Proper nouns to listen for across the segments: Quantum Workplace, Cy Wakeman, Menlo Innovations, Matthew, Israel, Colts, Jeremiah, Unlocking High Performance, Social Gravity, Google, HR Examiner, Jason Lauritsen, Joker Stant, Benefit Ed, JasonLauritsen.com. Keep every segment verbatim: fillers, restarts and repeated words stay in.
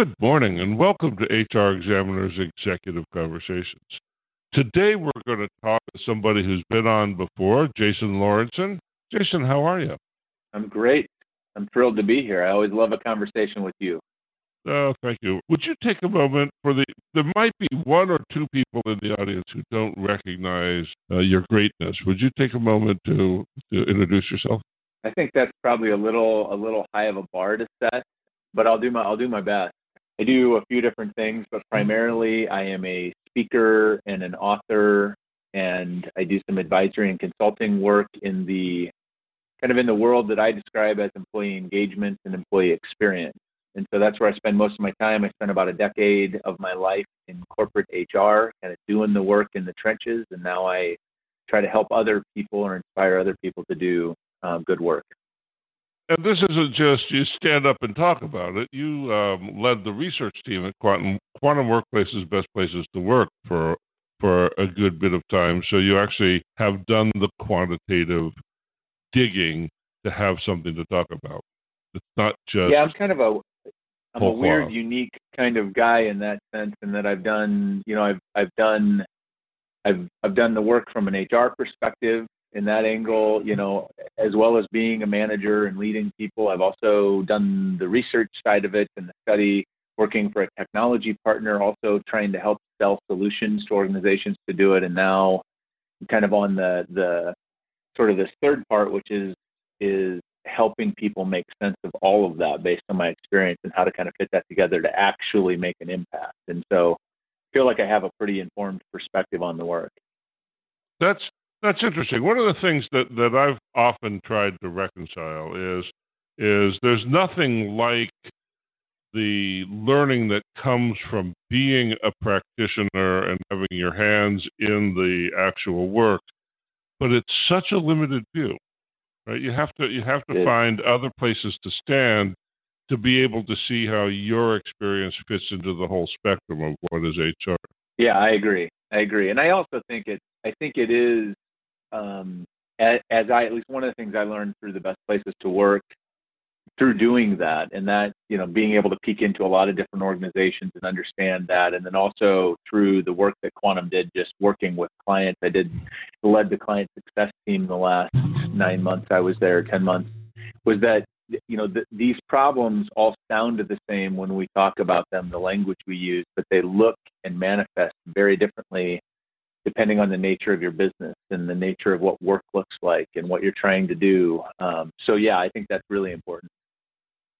Good morning and welcome to H R Examiner's Executive Conversations. Today we're going to talk to somebody who's been on before, Jason Lauritsen. Jason, how are you? I'm great. I'm thrilled to be here. I always love a conversation with you. Oh, thank you. Would you take a moment for the, there might be one or two people in the audience who don't recognize uh, your greatness. Would you take a moment to, to introduce yourself? I think that's probably a little a little high of a bar to set, but I'll do my I'll do my best. I do a few different things, but primarily I am a speaker and an author, and I do some advisory and consulting work in the kind of in the world that I describe as employee engagement and employee experience. And so that's where I spend most of my time. I spent about a decade of my life in corporate H R, kind of doing the work in the trenches, and now I try to help other people or inspire other people to do um, good work. And this isn't just you stand up and talk about it. You um, led the research team at Quantum Quantum Workplace's Best Places to Work for for a good bit of time. So you actually have done the quantitative digging to have something to talk about. It's not just yeah. I'm kind of a I'm a weird, cloth. unique kind of guy in that sense, in that I've done you know I've I've done I've I've done the work from an H R perspective. In that angle, you know, as well as being a manager and leading people, I've also done the research side of it and the study, working for a technology partner, also trying to help sell solutions to organizations to do it. And now I'm kind of on the, the sort of this third part, which is is helping people make sense of all of that based on my experience and how to kind of fit that together to actually make an impact. And so I feel like I have a pretty informed perspective on the work. That's That's interesting. One of the things that, that I've often tried to reconcile is is there's nothing like the learning that comes from being a practitioner and having your hands in the actual work, but it's such a limited view, right? You have to you have to find other places to stand to be able to see how your experience fits into the whole spectrum of what is H R. Yeah, I agree. I agree, and I also think it. I think it is. Um, as, as I, at least one of the things I learned through the Best Places to Work, through doing that, and that, you know, being able to peek into a lot of different organizations and understand that, and then also through the work that Quantum did, just working with clients. I did led the client success team the last nine months I was there, ten months. Was that you know th- these problems all sound the same when we talk about them, the language we use, but they look and manifest very differently depending on the nature of your business and the nature of what work looks like and what you're trying to do. Um, so, yeah, I think that's really important.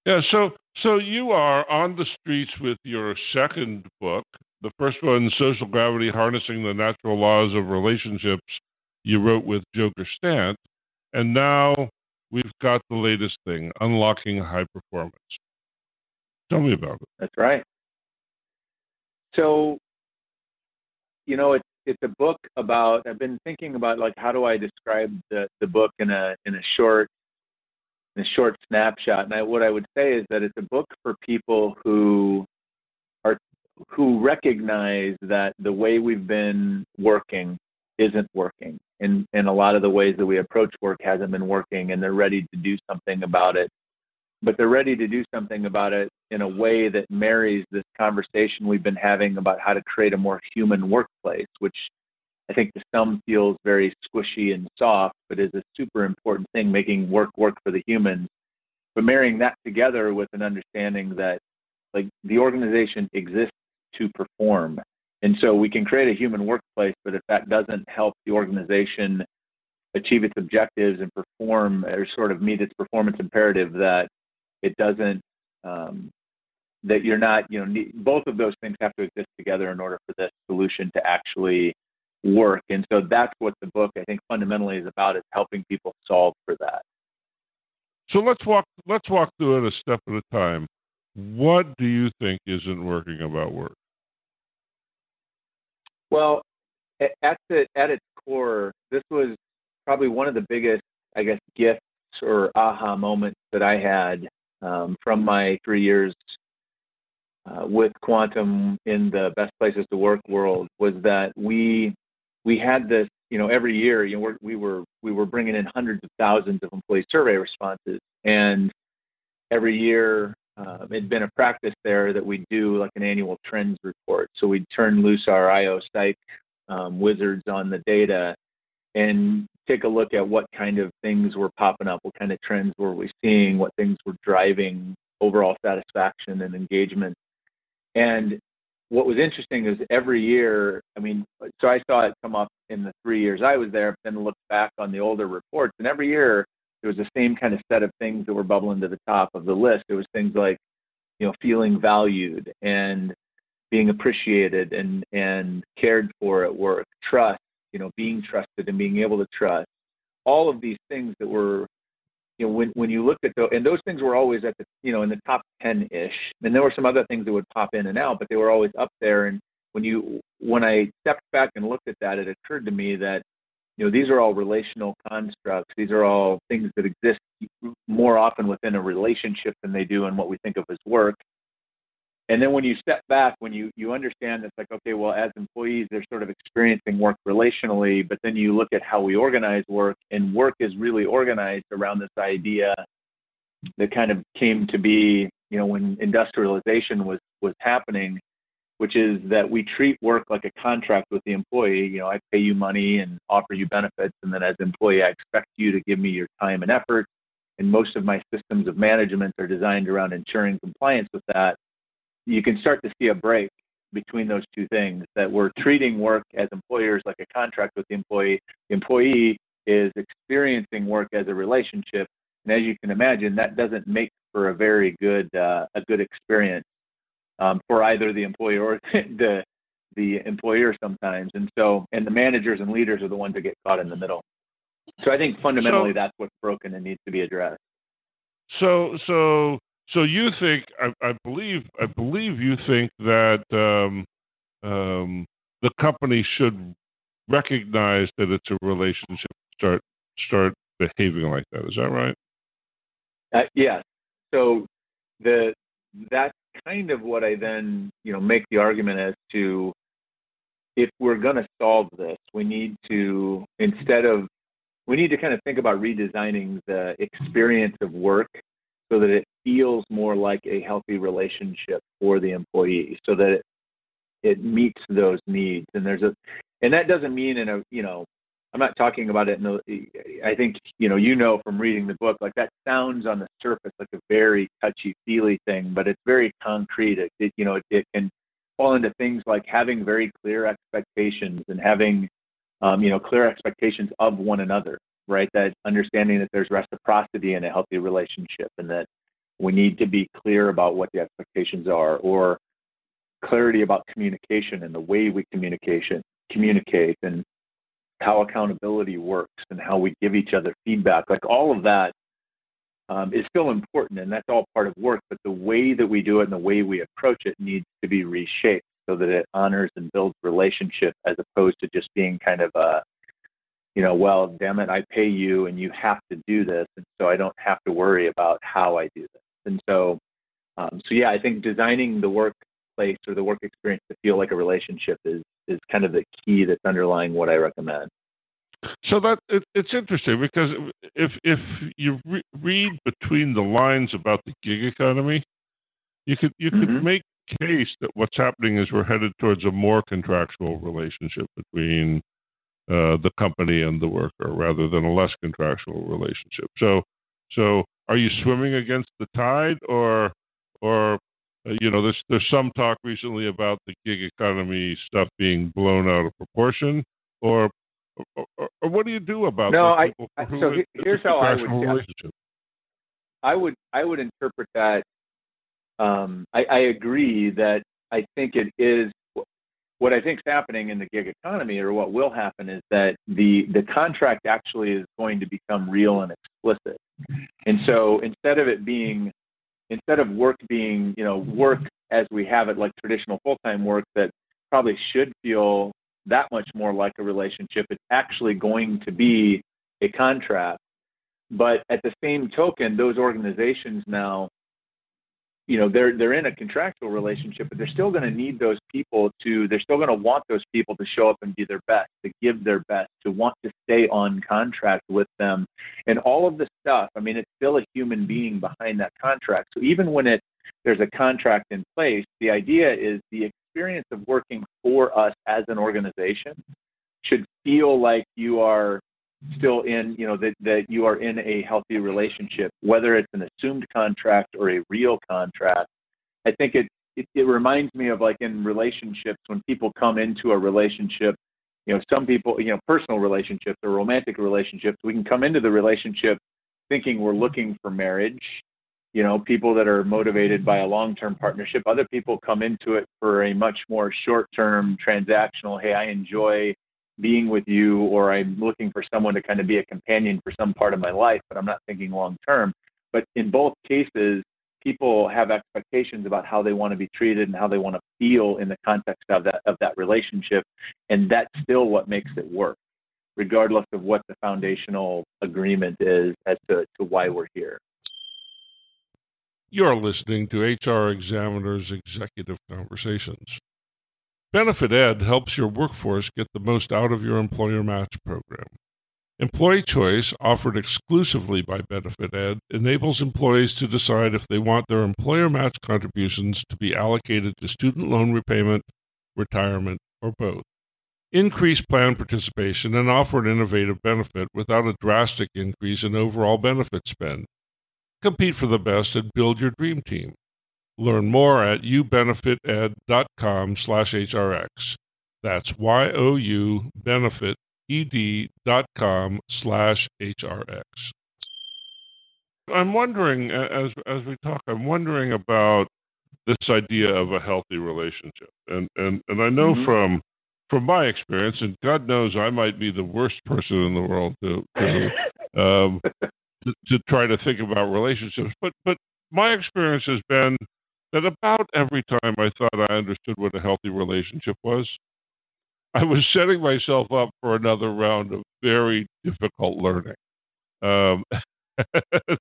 Yeah, so so you are on the streets with your second book. The first one, Social Gravity, Harnessing the Natural Laws of Relationships, you wrote with Joker Stant. And now we've got the latest thing, Unlocking High Performance. Tell me about it. That's right. So, you know, it's it's a book about, I've been thinking about, like, how do I describe the, the book in a in a short in a short snapshot? And I, what I would say is that it's a book for people who are who recognize that the way we've been working isn't working, and and a lot of the ways that we approach work hasn't been working, and they're ready to do something about it. But they're ready to do something about it in a way that marries this conversation we've been having about how to create a more human workplace, which I think to some feels very squishy and soft, but is a super important thing, making work work for the humans. But marrying that together with an understanding that, like, the organization exists to perform. And so we can create a human workplace, but if that doesn't help the organization achieve its objectives and perform or sort of meet its performance imperative, that it doesn't, um, that you're not, you know, need, both of those things have to exist together in order for this solution to actually work. And so that's what the book, I think, fundamentally is about, is helping people solve for that. So let's walk, let's walk through it a step at a time. What do you think isn't working about work? Well, at the, at its core, this was probably one of the biggest, I guess, gifts or aha moments that I had Um, from my three years uh, with Quantum in the Best Places to Work world, was that we we had this, you know, every year, you know, we're, we were we were bringing in hundreds of thousands of employee survey responses, and every year uh, it had been a practice there that we do like an annual trends report. So we'd turn loose our I O psych um, wizards on the data and take a look at what kind of things were popping up, what kind of trends were we seeing, what things were driving overall satisfaction and engagement. And what was interesting is every year, I mean, so I saw it come up in the three years I was there, but then looked back on the older reports, and every year there was the same kind of set of things that were bubbling to the top of the list. It was things like, you know, feeling valued and being appreciated and, and cared for at work, trust, you know, being trusted and being able to trust, all of these things that were, you know, when, when you looked at those, and those things were always at the, you know, in the top ten-ish. And there were some other things that would pop in and out, but they were always up there. And when you, when I stepped back and looked at that, it occurred to me that, you know, these are all relational constructs. These are all things that exist more often within a relationship than they do in what we think of as work. And then when you step back, when you, you understand it's like, okay, well, as employees, they're sort of experiencing work relationally, but then you look at how we organize work, and work is really organized around this idea that kind of came to be, you know, when industrialization was, was happening, which is that we treat work like a contract with the employee. You know, I pay you money and offer you benefits, and then as an employee, I expect you to give me your time and effort. And most of my systems of management are designed around ensuring compliance with that. You can start to see a break between those two things, that we're treating work as employers like a contract with the employee. The employee is experiencing work as a relationship. And as you can imagine, that doesn't make for a very good, uh, a good experience um, for either the employer or the, the employer sometimes. And so, and the managers and leaders are the ones that get caught in the middle. So I think fundamentally so, that's what's broken and needs to be addressed. So, so, So you think, I, I believe, I believe you think that um, um, the company should recognize that it's a relationship, start start behaving like that. Is that right? Uh, yes. So the that's kind of what I then, you know, make the argument as to, if we're going to solve this, we need to instead of we need to kind of think about redesigning the experience of work, so that it feels more like a healthy relationship for the employee, so that it, it meets those needs. And there's a, and that doesn't mean in a, you know, I'm not talking about it in the, I think, you know, you know from reading the book, like that sounds on the surface like a very touchy-feely thing, but it's very concrete. It, it you know, it, it can fall into things like having very clear expectations and having, um, you know, clear expectations of one another. Right, that understanding that there's reciprocity in a healthy relationship, and that we need to be clear about what the expectations are, or clarity about communication and the way we communication communicate, and how accountability works, and how we give each other feedback. Like all of that um, is still important, and that's all part of work. But the way that we do it and the way we approach it needs to be reshaped so that it honors and builds relationship, as opposed to just being kind of a you know, well, damn it, I pay you and you have to do this. And so I don't have to worry about how I do this. And so, um, so yeah, I think designing the workplace or the work experience to feel like a relationship is, is kind of the key that's underlying what I recommend. So that it, it's interesting, because if, if you re- read between the lines about the gig economy, you could, you mm-hmm. could make case that what's happening is we're headed towards a more contractual relationship between Uh, the company and the worker, rather than a less contractual relationship. So, so are you swimming against the tide, or, or, uh, you know, there's there's some talk recently about the gig economy stuff being blown out of proportion, or, or, or what do you do about? No, I, I. So it, here's how I would. I would I would interpret that. Um, I, I agree that I think it is. What I think is happening in the gig economy, or what will happen, is that the, the contract actually is going to become real and explicit. And so instead of it being, instead of work being, you know, work as we have it, like traditional full-time work that probably should feel that much more like a relationship, it's actually going to be a contract. But at the same token, those organizations now, you know, they're they're in a contractual relationship, but they're still going to need those people to, they're still going to want those people to show up and do their best, to give their best, to want to stay on contract with them. And all of the stuff, I mean, it's still a human being behind that contract. So even when it there's a contract in place. The idea is the experience of working for us as an organization should feel like you are still in, you know, that, that you are in a healthy relationship, whether it's an assumed contract or a real contract. I think it, it, it reminds me of like in relationships, when people come into a relationship, you know, some people, you know, personal relationships or romantic relationships, we can come into the relationship thinking we're looking for marriage. You know, people that are motivated by a long-term partnership, other people come into it for a much more short-term transactional, hey, I enjoy being with you, or I'm looking for someone to kind of be a companion for some part of my life, but I'm not thinking long-term. But in both cases, people have expectations about how they want to be treated and how they want to feel in the context of that of that relationship. And that's still what makes it work, regardless of what the foundational agreement is as to, to why we're here. You're listening to H R Examiner's Executive Conversations. Benefit Ed helps your workforce get the most out of your employer match program. Employee choice, offered exclusively by Benefit Ed, enables employees to decide if they want their employer match contributions to be allocated to student loan repayment, retirement, or both. Increase plan participation and offer an innovative benefit without a drastic increase in overall benefit spend. Compete for the best and build your dream team. Learn more at youbenefited.com slash HRX. That's Y O U benefit ed.com slash HRX. I'm wondering, as as we talk, I'm wondering about this idea of a healthy relationship. And and, and I know mm-hmm. from from my experience, and God knows I might be the worst person in the world to to, um, to, to try to think about relationships, but but my experience has been that about every time I thought I understood what a healthy relationship was, I was setting myself up for another round of very difficult learning. Um,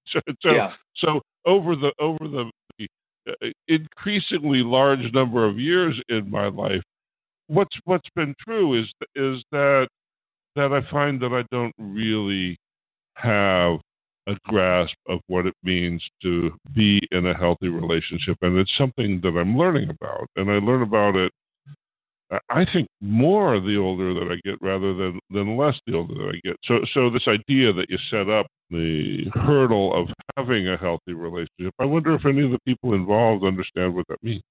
so, so, yeah. so over the over the, the increasingly large number of years in my life, what's what's been true is is that that I find that I don't really have a grasp of what it means to be in a healthy relationship. And it's something that I'm learning about. And I learn about it, I think, more the older that I get rather than, than less the older that I get. So so this idea that you set up the hurdle of having a healthy relationship, I wonder if any of the people involved understand what that means.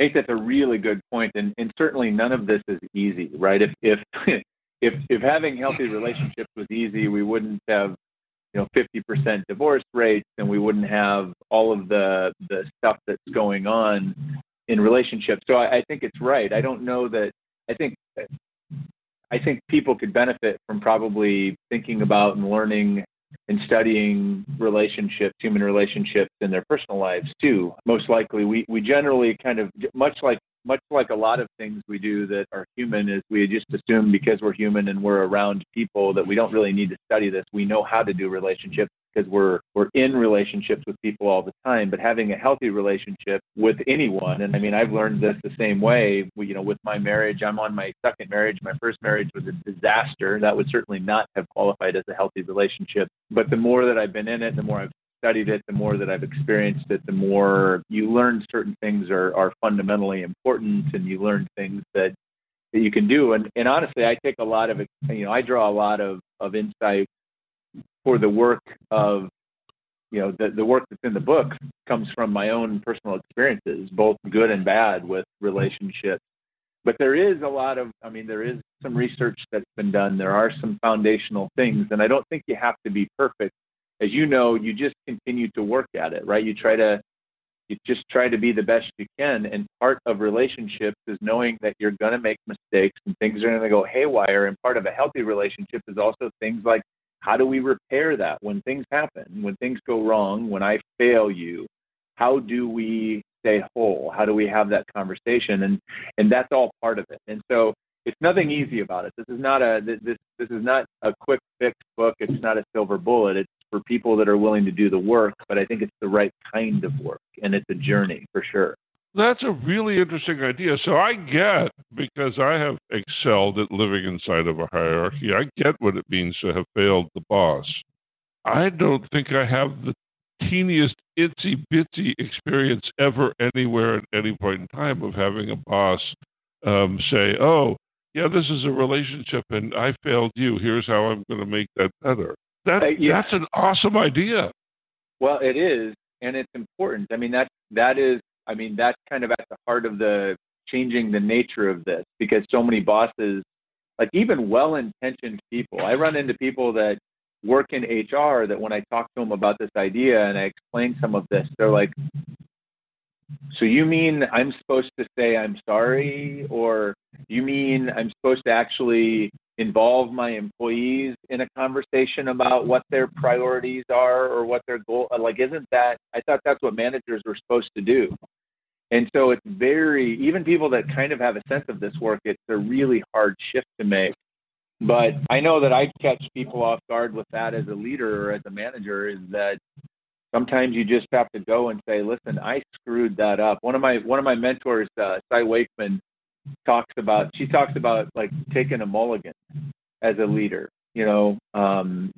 I think that's a really good point. And, and certainly none of this is easy, right? If if, if if having healthy relationships was easy, we wouldn't have, you know, fifty percent divorce rates, and we wouldn't have all of the the stuff that's going on in relationships. So I, I think it's right. I don't know that, I think, I think people could benefit from probably thinking about and learning and studying relationships, human relationships in their personal lives too. Most likely we, we generally kind of, much like, much like a lot of things we do that are human, is we just assume because we're human and we're around people that we don't really need to study this. We know how to do relationships because we're we're in relationships with people all the time. But having a healthy relationship with anyone, and I mean, I've learned this the same way. We, you know, with my marriage, I'm on my second marriage. My first marriage was a disaster. That would certainly not have qualified as a healthy relationship. But the more that I've been in it, the more I've studied it, the more that I've experienced it, the more you learn certain things are, are fundamentally important, and you learn things that, that you can do. And, and honestly, I take a lot of, you know, I draw a lot of, of insight for the work of, you know, the, the work that's in the book comes from my own personal experiences, both good and bad, with relationships. But there is a lot of, I mean, there is some research that's been done. There are some foundational things, and I don't think you have to be perfect. As you know, you just continue to work at it, right? You try to, you just try to be the best you can. And part of relationships is knowing that you're going to make mistakes and things are going to go haywire. And part of a healthy relationship is also things like, how do we repair that when things happen, when things go wrong, when I fail you? How do we stay whole? How do we have that conversation? And and that's all part of it. And so it's nothing easy about it. This is not a this this is not a quick fix book. It's not a silver bullet. It's for people that are willing to do the work, but I think it's the right kind of work, and it's a journey for sure. That's a really interesting idea. So I get, because I have excelled at living inside of a hierarchy, I get what it means to have failed the boss. I don't think I have the teeniest itsy bitsy experience ever anywhere at any point in time of having a boss um, say, oh, yeah, this is a relationship and I failed you. Here's how I'm going to make that better. That, uh, yeah. That's an awesome idea. Well, it is. And it's important. I mean, that, that is, I mean, that's kind of at the heart of the changing the nature of this, because so many bosses, like even well-intentioned people, I run into people that work in H R that when I talk to them about this idea and I explain some of this, they're like, so you mean I'm supposed to say I'm sorry, or you mean I'm supposed to actually involve my employees in a conversation about what their priorities are or what their goal, like, isn't that, I thought that's what managers were supposed to do. And so it's very, even people that kind of have a sense of this work, it's a really hard shift to make. But I know that I catch people off guard with that as a leader or as a manager, is that sometimes you just have to go and say, listen, I screwed that up. One of my, one of my mentors, uh, Cy Wakeman, talks about, she talks about like taking a mulligan as a leader, you know, um,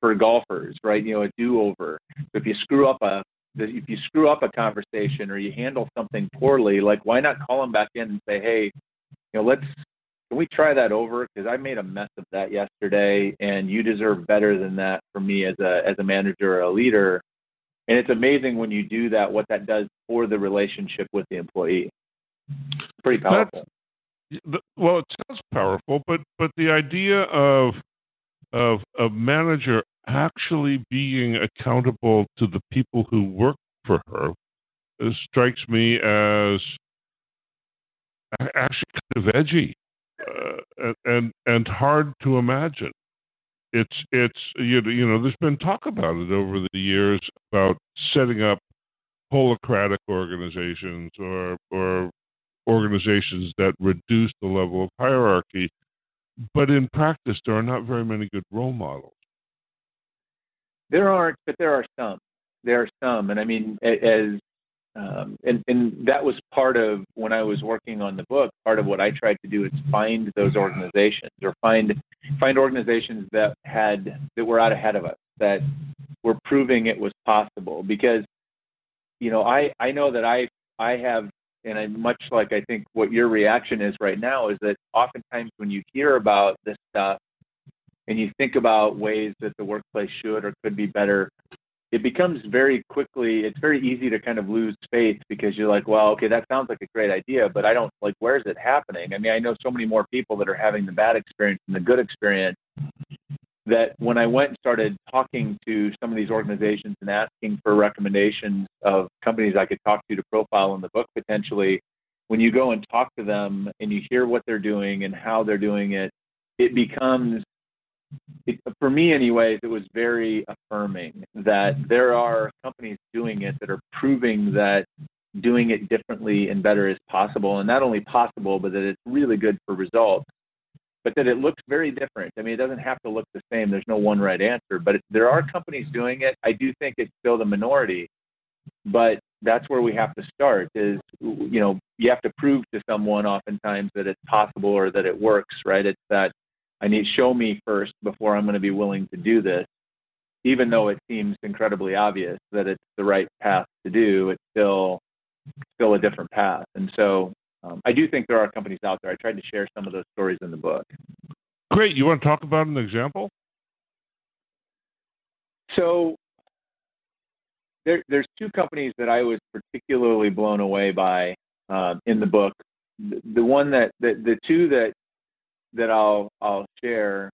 for golfers, right? You know, a do-over. If you screw up a, if you screw up a conversation or you handle something poorly, like why not call them back in and say, hey, you know, let's, can we try that over? Because I made a mess of that yesterday, and you deserve better than that for me as a as a manager or a leader. And it's amazing when you do that, what that does for the relationship with the employee. Pretty powerful. That's, well, it sounds powerful, but but the idea of of a manager actually being accountable to the people who work for her strikes me as actually kind of edgy. Uh, and and hard to imagine. It's it's you know, you know there's been talk about it over the years about setting up holocratic organizations or or organizations that reduce the level of hierarchy, but in practice there are not very many good role models. There aren't, but there are some. There are some, and I mean as. Um, and, and that was part of when I was working on the book, part of what I tried to do is find those organizations or find find organizations that had that were out ahead of us, that were proving it was possible. Because, you know, I, I know that I I have, and I'm much like I think what your reaction is right now, is that oftentimes when you hear about this stuff and you think about ways that the workplace should or could be better, it becomes very quickly, it's very easy to kind of lose faith, because you're like, well, okay, that sounds like a great idea, but I don't, like, where's it happening? I mean, I know so many more people that are having the bad experience than the good experience, that when I went and started talking to some of these organizations and asking for recommendations of companies I could talk to to profile in the book potentially, when you go and talk to them and you hear what they're doing and how they're doing it, it becomes, It, for me anyways, it was very affirming that there are companies doing it that are proving that doing it differently and better is possible, and not only possible, but that it's really good for results, but that it looks very different. I mean, it doesn't have to look the same. There's no one right answer, but it, there are companies doing it. I do think it's still the minority, but that's where we have to start is, you know, you have to prove to someone oftentimes that it's possible or that it works, right? It's that I need to show me first before I'm going to be willing to do this, even though it seems incredibly obvious that it's the right path to do. It's still still a different path. And so um, I do think there are companies out there. I tried to share some of those stories in the book. Great. You want to talk about an example? So there, there's two companies that I was particularly blown away by uh, in the book. The, the one that the, the two that that I'll I'll share,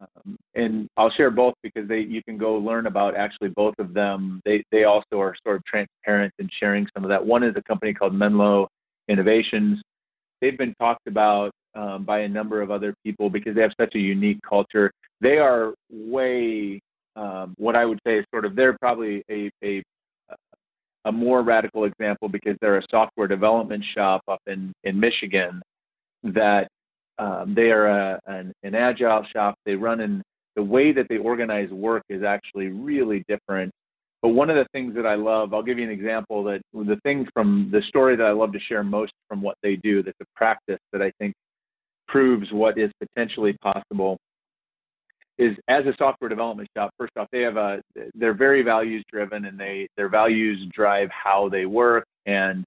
um, and I'll share both because they you can go learn about actually both of them. They they also are sort of transparent in sharing some of that. One is a company called Menlo Innovations. They've been talked about um, by a number of other people because they have such a unique culture. They are way um, what I would say is sort of they're probably a a a more radical example because they're a software development shop up in in Michigan that. Um, they are a, an, an agile shop. They run in the way that they organize work is actually really different. But one of the things that I love, I'll give you an example that the thing from the story that I love to share most from what they do, that's a practice that I think proves what is potentially possible, is as a software development shop, first off, they have a, they're very values driven, and they, their values drive how they work. And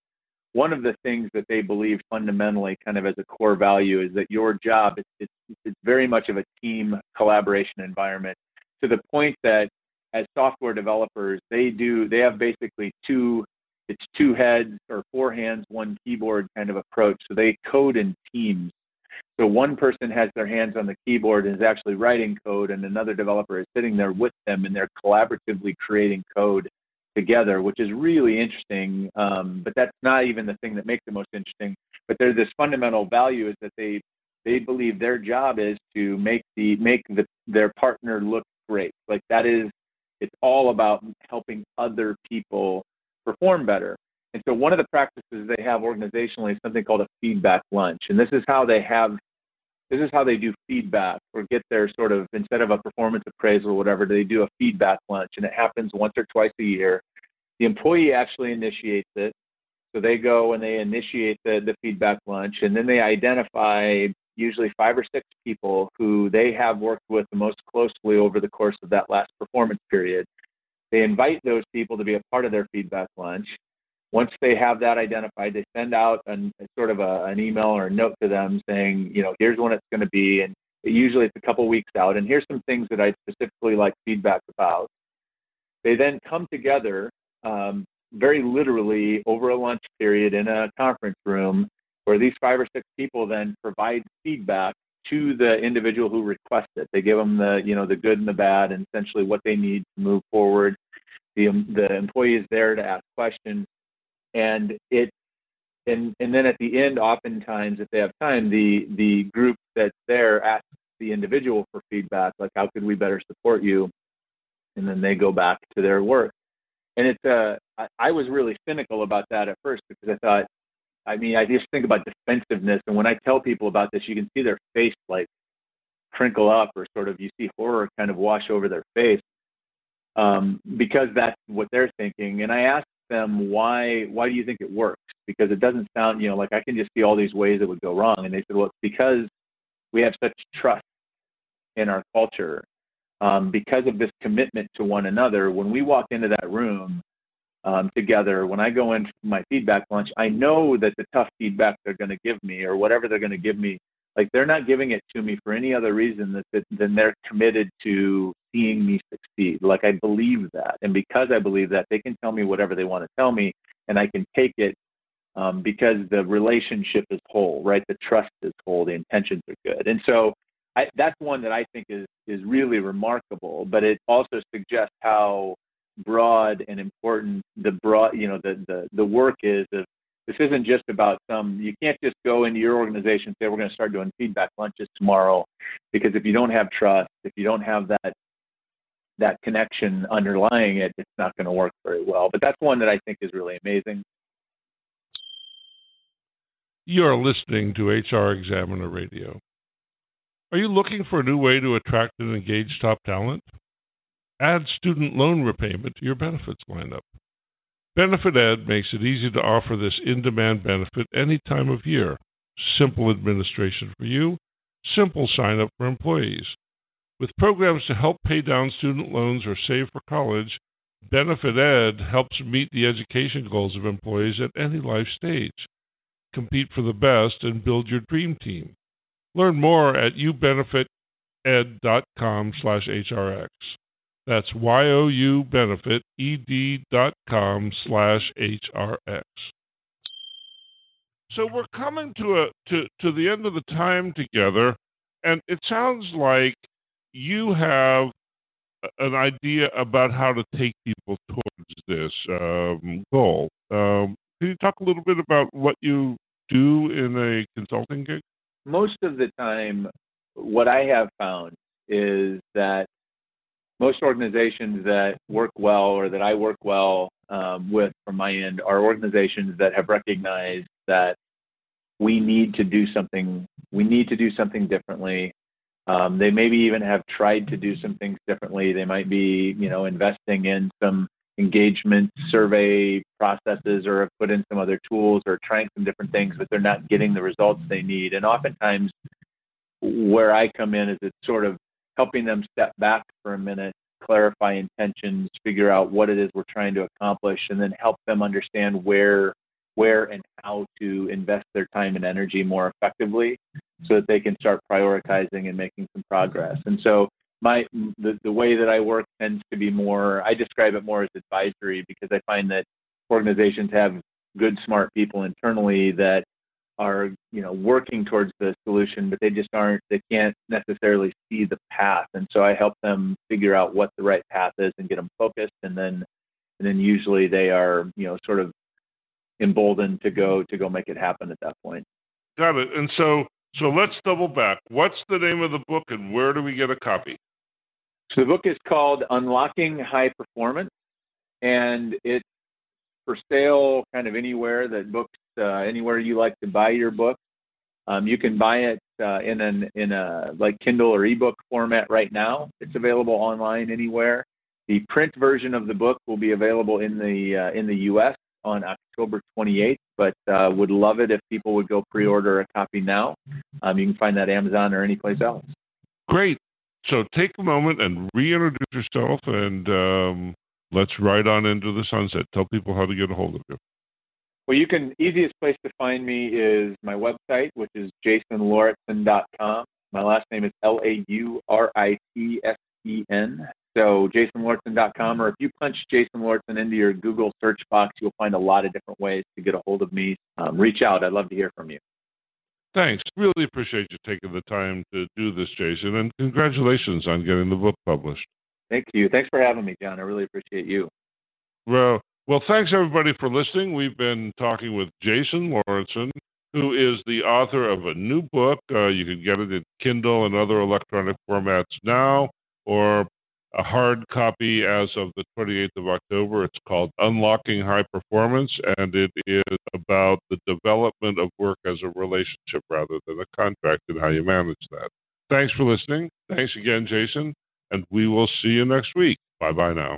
one of the things that they believe fundamentally kind of as a core value is that your job, it's, it's, it's very much of a team collaboration environment, to the point that as software developers, they do, they have basically two, it's two heads or four hands, one keyboard kind of approach. So they code in teams. So one person has their hands on the keyboard and is actually writing code, and another developer is sitting there with them, and they're collaboratively creating code together, which is really interesting. Um, but that's not even the thing that makes it most interesting. But there's this fundamental value is that they they believe their job is to make the make the, their partner look great. Like that is, it's all about helping other people perform better. And so one of the practices they have organizationally is something called a feedback lunch. And this is how they have, this is how they do feedback or get their sort of, instead of a performance appraisal or whatever, they do a feedback lunch. And it happens once or twice a year. The employee actually initiates it. So they go and they initiate the, the feedback lunch. And then they identify usually five or six people who they have worked with the most closely over the course of that last performance period. They invite those people to be a part of their feedback lunch. Once they have that identified, they send out an, sort of a, an email or a note to them saying, you know, here's when it's going to be, and usually it's a couple weeks out, and here's some things that I specifically like feedback about. They then come together um, very literally over a lunch period in a conference room where these five or six people then provide feedback to the individual who requests it. They give them the, you know, the good and the bad and essentially what they need to move forward. The, the employee is there to ask questions. And it, and and then at the end, oftentimes, if they have time, the the group that's there asks the individual for feedback, like, how could we better support you? And then they go back to their work. And it's a, I, I was really cynical about that at first because I thought, I mean, I just think about defensiveness. And when I tell people about this, you can see their face like crinkle up, or sort of you see horror kind of wash over their face um, because that's what they're thinking. And I asked them, why why do you think it works? Because it doesn't sound, you know, like I can just see all these ways it would go wrong. And they said, well, it's because we have such trust in our culture, um, because of this commitment to one another. When we walk into that room um, together, when I go in for my feedback lunch, I know that the tough feedback they're going to give me, or whatever they're going to give me, like they're not giving it to me for any other reason that, that, than they're committed to seeing me succeed. Like I believe that. And because I believe that, they can tell me whatever they want to tell me, and I can take it um, because the relationship is whole, right? The trust is whole. The intentions are good. And so I, that's one that I think is, is really remarkable, but it also suggests how broad and important the broad, you know, the, the, the work is of, this isn't just about some, you can't just go into your organization and say, we're going to start doing feedback lunches tomorrow, because if you don't have trust, if you don't have that that connection underlying it, it's not going to work very well. But that's one that I think is really amazing. You're listening to H R Examiner Radio. Are you looking for a new way to attract and engage top talent? Add student loan repayment to your benefits lineup. Benefit Ed makes it easy to offer this in-demand benefit any time of year. Simple administration for you, simple sign-up for employees. With programs to help pay down student loans or save for college, Benefit Ed helps meet the education goals of employees at any life stage. Compete for the best and build your dream team. Learn more at u benefit ed dot com slash H R X. That's Y O U benefit E D dot com slash H R X. So we're coming to a to, to the end of the time together, and it sounds like you have an idea about how to take people towards this um, goal. Um, can you talk a little bit about what you do in a consulting gig? Most of the time, what I have found is that most organizations that work well, or that I work well um, with from my end, are organizations that have recognized that we need to do something. We need to do something differently. Um, they maybe even have tried to do some things differently. They might be, you know, investing in some engagement survey processes, or have put in some other tools, or trying some different things, but they're not getting the results they need. And oftentimes, where I come in is it's sort of helping them step back for a minute, clarify intentions, figure out what it is we're trying to accomplish, and then help them understand where where and how to invest their time and energy more effectively so that they can start prioritizing and making some progress. And so my the, the way that I work tends to be more, I describe it more as advisory, because I find that organizations have good, smart people internally that are, you know, working towards the solution, but they just aren't, they can't necessarily see the path. And so I help them figure out what the right path is and get them focused. And then, and then usually they are, you know, sort of emboldened to go, to go make it happen at that point. Got it. And so, so let's double back. What's the name of the book and where do we get a copy? So the book is called Unlocking High Performance, and it's for sale kind of anywhere that books, Uh, anywhere you like to buy your book. Um, you can buy it uh, in an in a like Kindle or ebook format right now. It's available online anywhere. The print version of the book will be available in the uh, in the U S on October twenty-eighth, but uh, would love it if people would go pre-order a copy now. Um, you can find that at Amazon or any place else. Great. So take a moment and reintroduce yourself, and um, let's ride on into the sunset. Tell people how to get a hold of you. Well, you can, easiest place to find me is my website, which is Jason Lauritsen dot com. My last name is L A U R I T S E N. So Jason Lauritsen dot com, or if you punch Jason Lauritsen into your Google search box, you'll find a lot of different ways to get a hold of me. Um, reach out. I'd love to hear from you. Thanks. Really appreciate you taking the time to do this, Jason, and congratulations on getting the book published. Thank you. Thanks for having me, John. I really appreciate you. Well, Well, thanks, everybody, for listening. We've been talking with Jason Lauritsen, who is the author of a new book. Uh, you can get it in Kindle and other electronic formats now, or a hard copy as of the twenty-eighth of October. It's called Unlocking High Performance, and it is about the development of work as a relationship rather than a contract and how you manage that. Thanks for listening. Thanks again, Jason, and we will see you next week. Bye-bye now.